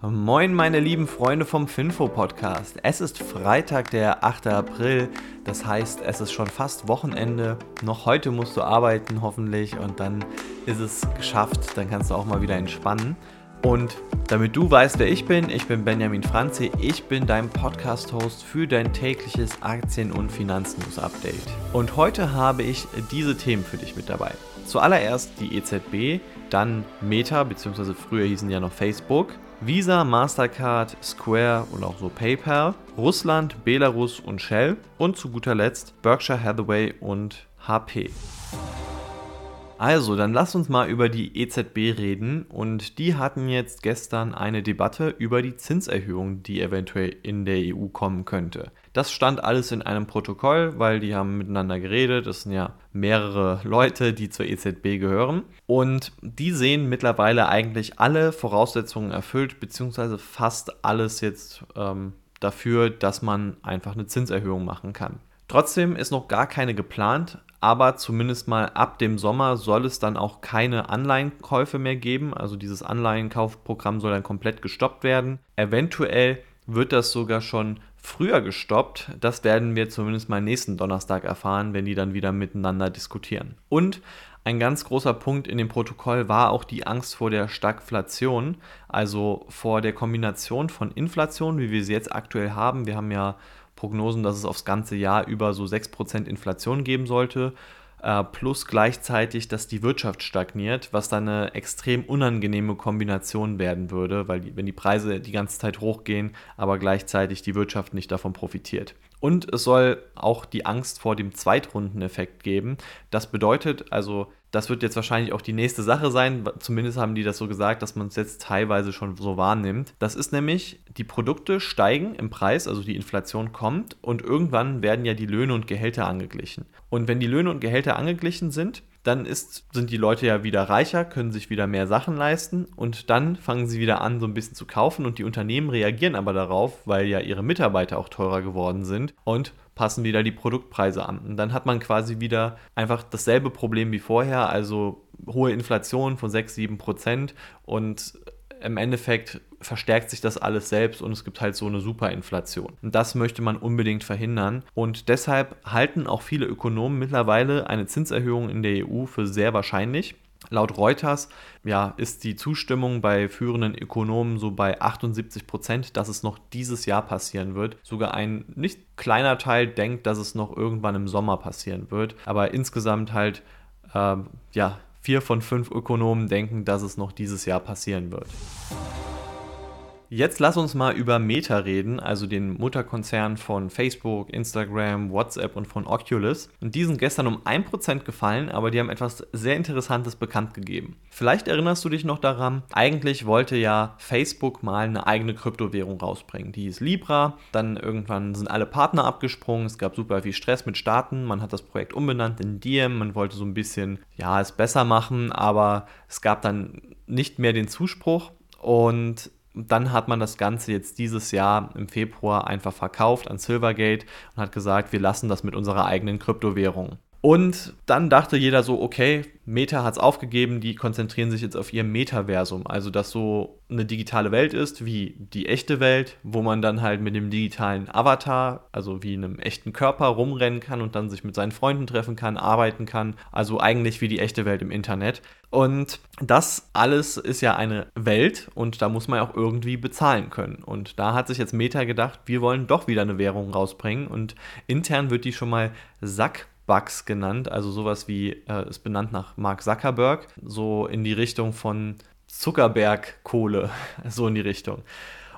Moin meine lieben Freunde vom Finfo-Podcast. Es ist Freitag, der 8. April, das heißt, es ist schon fast Wochenende. Noch heute musst du arbeiten hoffentlich und dann ist es geschafft, dann kannst du auch mal wieder entspannen. Und damit du weißt, wer ich bin Benjamin Franzi, ich bin dein Podcast-Host für dein tägliches Aktien- und Finanznews-Update. Und heute habe ich diese Themen für dich mit dabei. Zuallererst die EZB, dann Meta, beziehungsweise früher hießen ja noch Facebook, Visa, Mastercard, Square und auch so PayPal, Russland, Belarus und Shell und zu guter Letzt Berkshire Hathaway und HP. Also, dann lass uns mal über die EZB reden und die hatten jetzt gestern eine Debatte über die Zinserhöhung, die eventuell in der EU kommen könnte. Das stand alles in einem Protokoll, weil die haben miteinander geredet, das sind ja mehrere Leute, die zur EZB gehören und die sehen mittlerweile eigentlich alle Voraussetzungen erfüllt, beziehungsweise fast alles jetzt dafür, dass man einfach eine Zinserhöhung machen kann. Trotzdem ist noch gar keine geplant, aber zumindest mal ab dem Sommer soll es dann auch keine Anleihenkäufe mehr geben, also dieses Anleihenkaufprogramm soll dann komplett gestoppt werden. Eventuell wird das sogar schon früher gestoppt, das werden wir zumindest mal nächsten Donnerstag erfahren, wenn die dann wieder miteinander diskutieren. Und ein ganz großer Punkt in dem Protokoll war auch die Angst vor der Stagflation, also vor der Kombination von Inflation, wie wir sie jetzt aktuell haben. Wir haben ja Prognosen, dass es aufs ganze Jahr über so 6% Inflation geben sollte, plus gleichzeitig, dass die Wirtschaft stagniert, was dann eine extrem unangenehme Kombination werden würde, weil wenn die Preise die ganze Zeit hochgehen, aber gleichzeitig die Wirtschaft nicht davon profitiert. Und es soll auch die Angst vor dem Zweitrundeneffekt geben. Das bedeutet also, das wird jetzt wahrscheinlich auch die nächste Sache sein, zumindest haben die das so gesagt, dass man es jetzt teilweise schon so wahrnimmt. Das ist nämlich, die Produkte steigen im Preis, also die Inflation kommt und irgendwann werden ja die Löhne und Gehälter angeglichen. Und wenn die Löhne und Gehälter angeglichen sind, dann sind die Leute ja wieder reicher, können sich wieder mehr Sachen leisten und dann fangen sie wieder an, so ein bisschen zu kaufen und die Unternehmen reagieren aber darauf, weil ja ihre Mitarbeiter auch teurer geworden sind und passen wieder die Produktpreise an. Und dann hat man quasi wieder einfach dasselbe Problem wie vorher, also hohe Inflation von 6-7% und im Endeffekt verstärkt sich das alles selbst und es gibt halt so eine Superinflation. Und das möchte man unbedingt verhindern und deshalb halten auch viele Ökonomen mittlerweile eine Zinserhöhung in der EU für sehr wahrscheinlich. Laut Reuters ist die Zustimmung bei führenden Ökonomen so bei 78%, dass es noch dieses Jahr passieren wird. Sogar ein nicht kleiner Teil denkt, dass es noch irgendwann im Sommer passieren wird. Aber insgesamt halt, 4 von 5 Ökonomen denken, dass es noch dieses Jahr passieren wird. Jetzt lass uns mal über Meta reden, also den Mutterkonzern von Facebook, Instagram, WhatsApp und von Oculus. Und die sind gestern um 1% gefallen, aber die haben etwas sehr Interessantes bekannt gegeben. Vielleicht erinnerst du dich noch daran, eigentlich wollte ja Facebook mal eine eigene Kryptowährung rausbringen. Die hieß Libra, dann irgendwann sind alle Partner abgesprungen, es gab super viel Stress mit Staaten, man hat das Projekt umbenannt in Diem, man wollte so ein bisschen, es besser machen, aber es gab dann nicht mehr den Zuspruch und dann hat man das Ganze jetzt dieses Jahr im Februar einfach verkauft an Silvergate und hat gesagt, wir lassen das mit unserer eigenen Kryptowährung. Und dann dachte jeder so, okay, Meta hat es aufgegeben, die konzentrieren sich jetzt auf ihr Metaversum. Also, dass so eine digitale Welt ist, wie die echte Welt, wo man dann halt mit dem digitalen Avatar, also wie einem echten Körper rumrennen kann und dann sich mit seinen Freunden treffen kann, arbeiten kann. Also eigentlich wie die echte Welt im Internet. Und das alles ist ja eine Welt und da muss man auch irgendwie bezahlen können. Und da hat sich jetzt Meta gedacht, wir wollen doch wieder eine Währung rausbringen und intern wird die schon mal Zuck Bucks genannt, also sowas wie, ist benannt nach Mark Zuckerberg, so in die Richtung von Zuckerberg-Kohle, so in die Richtung.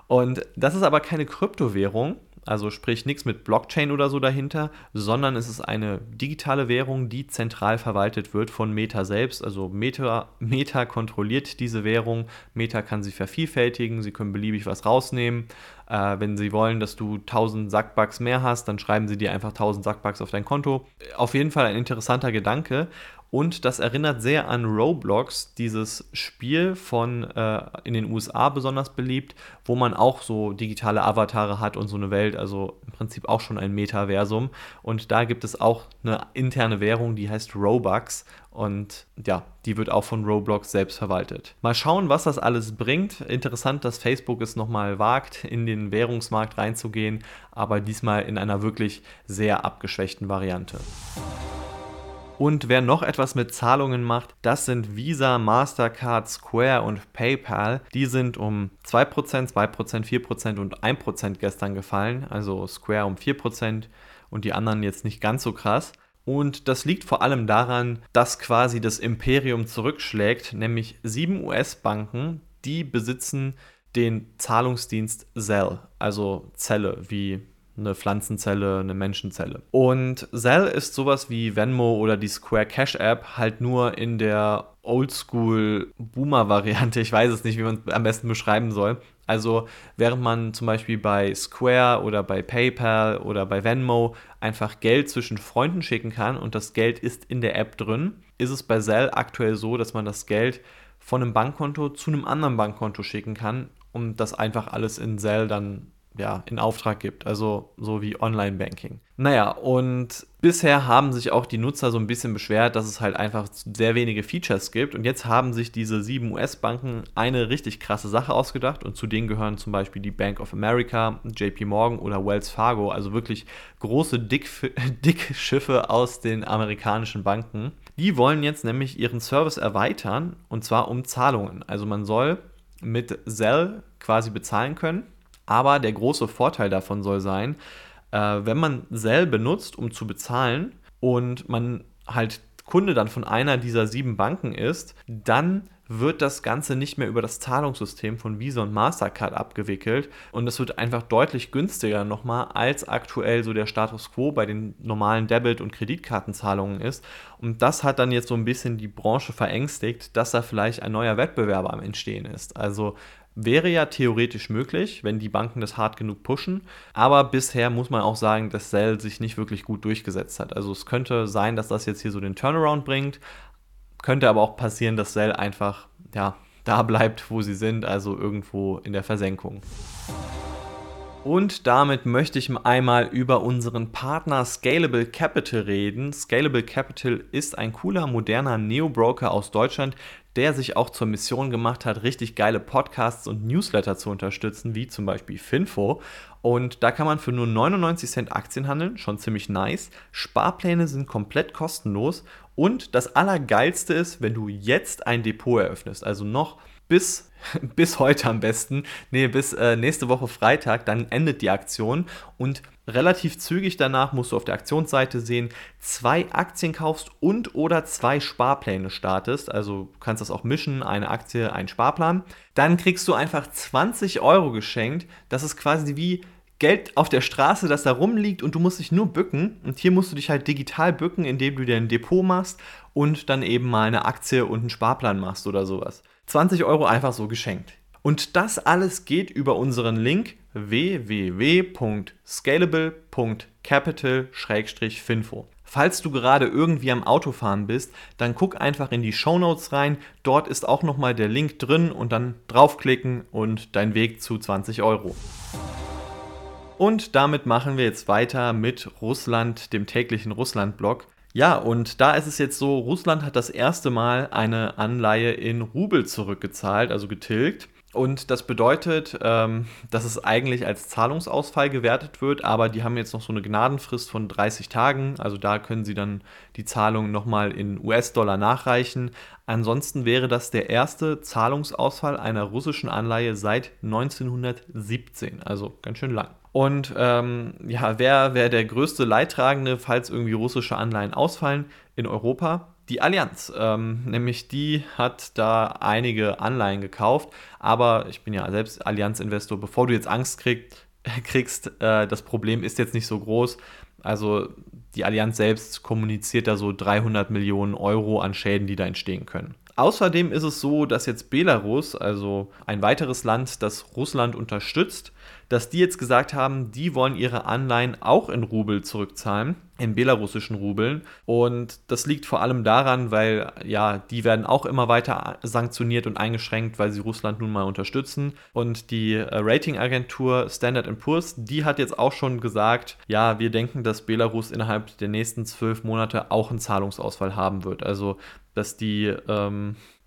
Und das ist aber keine Kryptowährung, also sprich nichts mit Blockchain oder so dahinter, sondern es ist eine digitale Währung, die zentral verwaltet wird von Meta selbst. Also Meta kontrolliert diese Währung, Meta kann sie vervielfältigen, sie können beliebig was rausnehmen. Wenn sie wollen, dass du 1000 Zuck Bucks mehr hast, dann schreiben sie dir einfach 1000 Zuck Bucks auf dein Konto. Auf jeden Fall ein interessanter Gedanke. Und das erinnert sehr an Roblox, dieses Spiel von in den USA besonders beliebt, wo man auch so digitale Avatare hat und so eine Welt, also im Prinzip auch schon ein Metaversum. Und da gibt es auch eine interne Währung, die heißt Robux. Und ja, die wird auch von Roblox selbst verwaltet. Mal schauen, was das alles bringt. Interessant, dass Facebook es nochmal wagt, in den Währungsmarkt reinzugehen, aber diesmal in einer wirklich sehr abgeschwächten Variante. Und wer noch etwas mit Zahlungen macht, das sind Visa, Mastercard, Square und PayPal. Die sind um 2%, 2%, 4% und 1% gestern gefallen. Also Square um 4% und die anderen jetzt nicht ganz so krass. Und das liegt vor allem daran, dass quasi das Imperium zurückschlägt, nämlich 7 US-Banken, die besitzen den Zahlungsdienst Zelle, also Zelle wie eine Pflanzenzelle, eine Menschenzelle. Und Zelle ist sowas wie Venmo oder die Square Cash App, halt nur in der Oldschool-Boomer-Variante. Ich weiß es nicht, wie man es am besten beschreiben soll. Also während man zum Beispiel bei Square oder bei PayPal oder bei Venmo einfach Geld zwischen Freunden schicken kann und das Geld ist in der App drin, ist es bei Zelle aktuell so, dass man das Geld von einem Bankkonto zu einem anderen Bankkonto schicken kann und das einfach alles in Zelle dann in Auftrag gibt, also so wie Online-Banking. Naja, und bisher haben sich auch die Nutzer so ein bisschen beschwert, dass es halt einfach sehr wenige Features gibt und jetzt haben sich diese 7 US-Banken eine richtig krasse Sache ausgedacht und zu denen gehören zum Beispiel die Bank of America, JP Morgan oder Wells Fargo, also wirklich große Dickschiffe aus den amerikanischen Banken. Die wollen jetzt nämlich ihren Service erweitern und zwar um Zahlungen. Also man soll mit Zelle quasi bezahlen können. Aber der große Vorteil davon soll sein, wenn man Zelle benutzt, um zu bezahlen und man halt Kunde dann von einer dieser 7 Banken ist, dann wird das Ganze nicht mehr über das Zahlungssystem von Visa und Mastercard abgewickelt und es wird einfach deutlich günstiger nochmal, als aktuell so der Status Quo bei den normalen Debit- und Kreditkartenzahlungen ist. Und das hat dann jetzt so ein bisschen die Branche verängstigt, dass da vielleicht ein neuer Wettbewerber am Entstehen ist. Also wäre ja theoretisch möglich, wenn die Banken das hart genug pushen, aber bisher muss man auch sagen, dass Zelle sich nicht wirklich gut durchgesetzt hat. Also es könnte sein, dass das jetzt hier so den Turnaround bringt, könnte aber auch passieren, dass Zelle einfach da bleibt, wo sie sind, also irgendwo in der Versenkung. Und damit möchte ich einmal über unseren Partner Scalable Capital reden. Scalable Capital ist ein cooler, moderner Neo-Broker aus Deutschland, der sich auch zur Mission gemacht hat, richtig geile Podcasts und Newsletter zu unterstützen, wie zum Beispiel Finfo. Und da kann man für nur 99 Cent Aktien handeln, schon ziemlich nice. Sparpläne sind komplett kostenlos und das Allergeilste ist, wenn du jetzt ein Depot eröffnest, also noch bis heute am besten, bis nächste Woche Freitag, dann endet die Aktion und relativ zügig danach musst du auf der Aktionsseite sehen, 2 Aktien kaufst und oder 2 Sparpläne startest, also du kannst das auch mischen, eine Aktie, ein Sparplan, dann kriegst du einfach 20 € geschenkt, das ist quasi wie Geld auf der Straße, das da rumliegt und du musst dich nur bücken und hier musst du dich halt digital bücken, indem du dir ein Depot machst und dann eben mal eine Aktie und einen Sparplan machst oder sowas. 20 € einfach so geschenkt. Und das alles geht über unseren Link www.scalable.capital/finfo. Falls du gerade irgendwie am Autofahren bist, dann guck einfach in die Shownotes rein, dort ist auch nochmal der Link drin und dann draufklicken und dein Weg zu 20 €. Und damit machen wir jetzt weiter mit Russland, dem täglichen Russland-Blog. Ja, und da ist es jetzt so, Russland hat das erste Mal eine Anleihe in Rubel zurückgezahlt, also getilgt. Und das bedeutet, dass es eigentlich als Zahlungsausfall gewertet wird, aber die haben jetzt noch so eine Gnadenfrist von 30 Tagen. Also da können sie dann die Zahlung nochmal in US-Dollar nachreichen. Ansonsten wäre das der erste Zahlungsausfall einer russischen Anleihe seit 1917, also ganz schön lang. Und wer wäre der größte Leidtragende, falls irgendwie russische Anleihen ausfallen in Europa? Die Allianz, nämlich die hat da einige Anleihen gekauft, aber ich bin ja selbst Allianz-Investor, bevor du jetzt Angst kriegst, das Problem ist jetzt nicht so groß, also die Allianz selbst kommuniziert da so 300 Millionen € an Schäden, die da entstehen können. Außerdem ist es so, dass jetzt Belarus, also ein weiteres Land, das Russland unterstützt, dass die jetzt gesagt haben, die wollen ihre Anleihen auch in Rubel zurückzahlen, in belarussischen Rubeln. Und das liegt vor allem daran, weil ja, die werden auch immer weiter sanktioniert und eingeschränkt, weil sie Russland nun mal unterstützen. Und die Ratingagentur Standard & Poor's, die hat jetzt auch schon gesagt, ja, wir denken, dass Belarus innerhalb der nächsten 12 Monate auch einen Zahlungsausfall haben wird. Also, dass die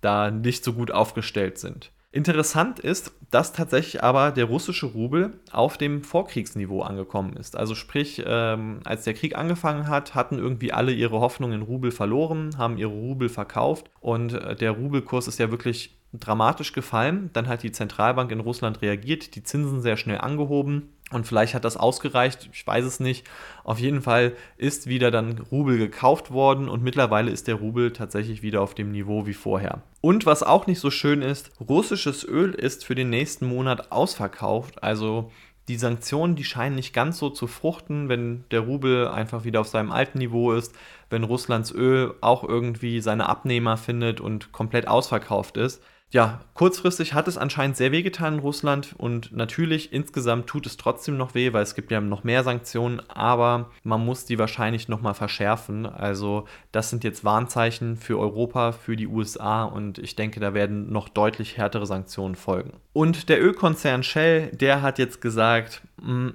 da nicht so gut aufgestellt sind. Interessant ist, dass tatsächlich aber der russische Rubel auf dem Vorkriegsniveau angekommen ist. Also sprich, als der Krieg angefangen hat, hatten irgendwie alle ihre Hoffnungen in Rubel verloren, haben ihre Rubel verkauft und der Rubelkurs ist ja wirklich dramatisch gefallen. Dann hat die Zentralbank in Russland reagiert, die Zinsen sehr schnell angehoben. Und vielleicht hat das ausgereicht, ich weiß es nicht. Auf jeden Fall ist wieder dann Rubel gekauft worden und mittlerweile ist der Rubel tatsächlich wieder auf dem Niveau wie vorher. Und was auch nicht so schön ist, russisches Öl ist für den nächsten Monat ausverkauft. Also die Sanktionen, die scheinen nicht ganz so zu fruchten, wenn der Rubel einfach wieder auf seinem alten Niveau ist, wenn Russlands Öl auch irgendwie seine Abnehmer findet und komplett ausverkauft ist. Ja, kurzfristig hat es anscheinend sehr wehgetan in Russland und natürlich insgesamt tut es trotzdem noch weh, weil es gibt ja noch mehr Sanktionen, aber man muss die wahrscheinlich nochmal verschärfen. Also das sind jetzt Warnzeichen für Europa, für die USA und ich denke, da werden noch deutlich härtere Sanktionen folgen. Und der Ölkonzern Shell, der hat jetzt gesagt,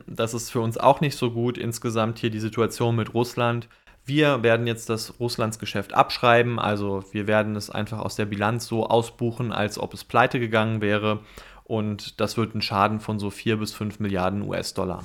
das ist für uns auch nicht so gut, insgesamt hier die Situation mit Russland. Wir werden jetzt das Russlandsgeschäft abschreiben, also wir werden es einfach aus der Bilanz so ausbuchen, als ob es pleite gegangen wäre und das wird einen Schaden von so 4 bis 5 Milliarden US-Dollar.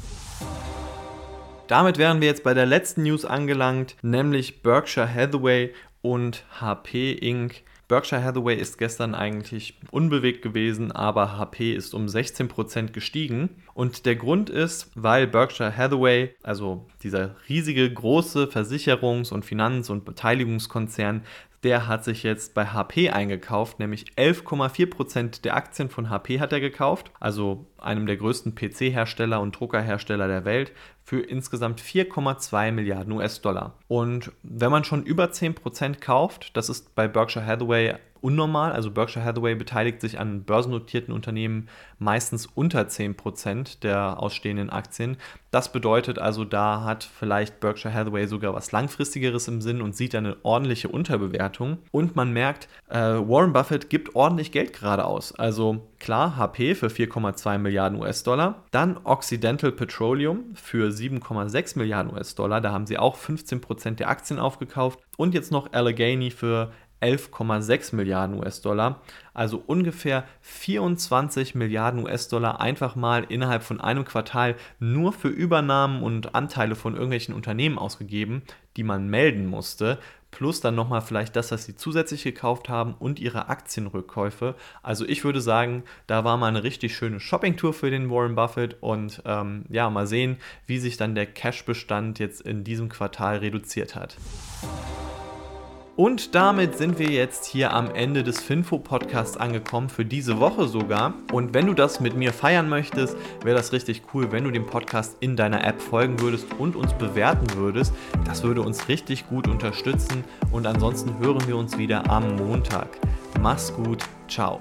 Damit wären wir jetzt bei der letzten News angelangt, nämlich Berkshire Hathaway und HP Inc. Berkshire Hathaway ist gestern eigentlich unbewegt gewesen, aber HP ist um 16% gestiegen. Und der Grund ist, weil Berkshire Hathaway, also dieser riesige, große Versicherungs- und Finanz- und Beteiligungskonzern, der hat sich jetzt bei HP eingekauft, nämlich 11,4% der Aktien von HP hat er gekauft, also einem der größten PC-Hersteller und Druckerhersteller der Welt, für insgesamt 4,2 Milliarden US-Dollar. Und wenn man schon über 10% kauft, das ist bei Berkshire Hathaway unnormal, also Berkshire Hathaway beteiligt sich an börsennotierten Unternehmen meistens unter 10% der ausstehenden Aktien. Das bedeutet also, da hat vielleicht Berkshire Hathaway sogar was Langfristigeres im Sinn und sieht eine ordentliche Unterbewertung. Und man merkt, Warren Buffett gibt ordentlich Geld gerade aus. Also klar, HP für 4,2 Milliarden US-Dollar, dann Occidental Petroleum für 7,6 Milliarden US-Dollar, da haben sie auch 15% der Aktien aufgekauft und jetzt noch Allegheny für 11,6 Milliarden US-Dollar, also ungefähr 24 Milliarden US-Dollar einfach mal innerhalb von einem Quartal nur für Übernahmen und Anteile von irgendwelchen Unternehmen ausgegeben, die man melden musste, plus dann nochmal vielleicht das, was sie zusätzlich gekauft haben und ihre Aktienrückkäufe. Also ich würde sagen, da war mal eine richtig schöne Shoppingtour für den Warren Buffett und ja, mal sehen, wie sich dann der Cashbestand jetzt in diesem Quartal reduziert hat. Und damit sind wir jetzt hier am Ende des Finfo-Podcasts angekommen, für diese Woche sogar. Und wenn du das mit mir feiern möchtest, wäre das richtig cool, wenn du dem Podcast in deiner App folgen würdest und uns bewerten würdest. Das würde uns richtig gut unterstützen. Und ansonsten hören wir uns wieder am Montag. Mach's gut, ciao.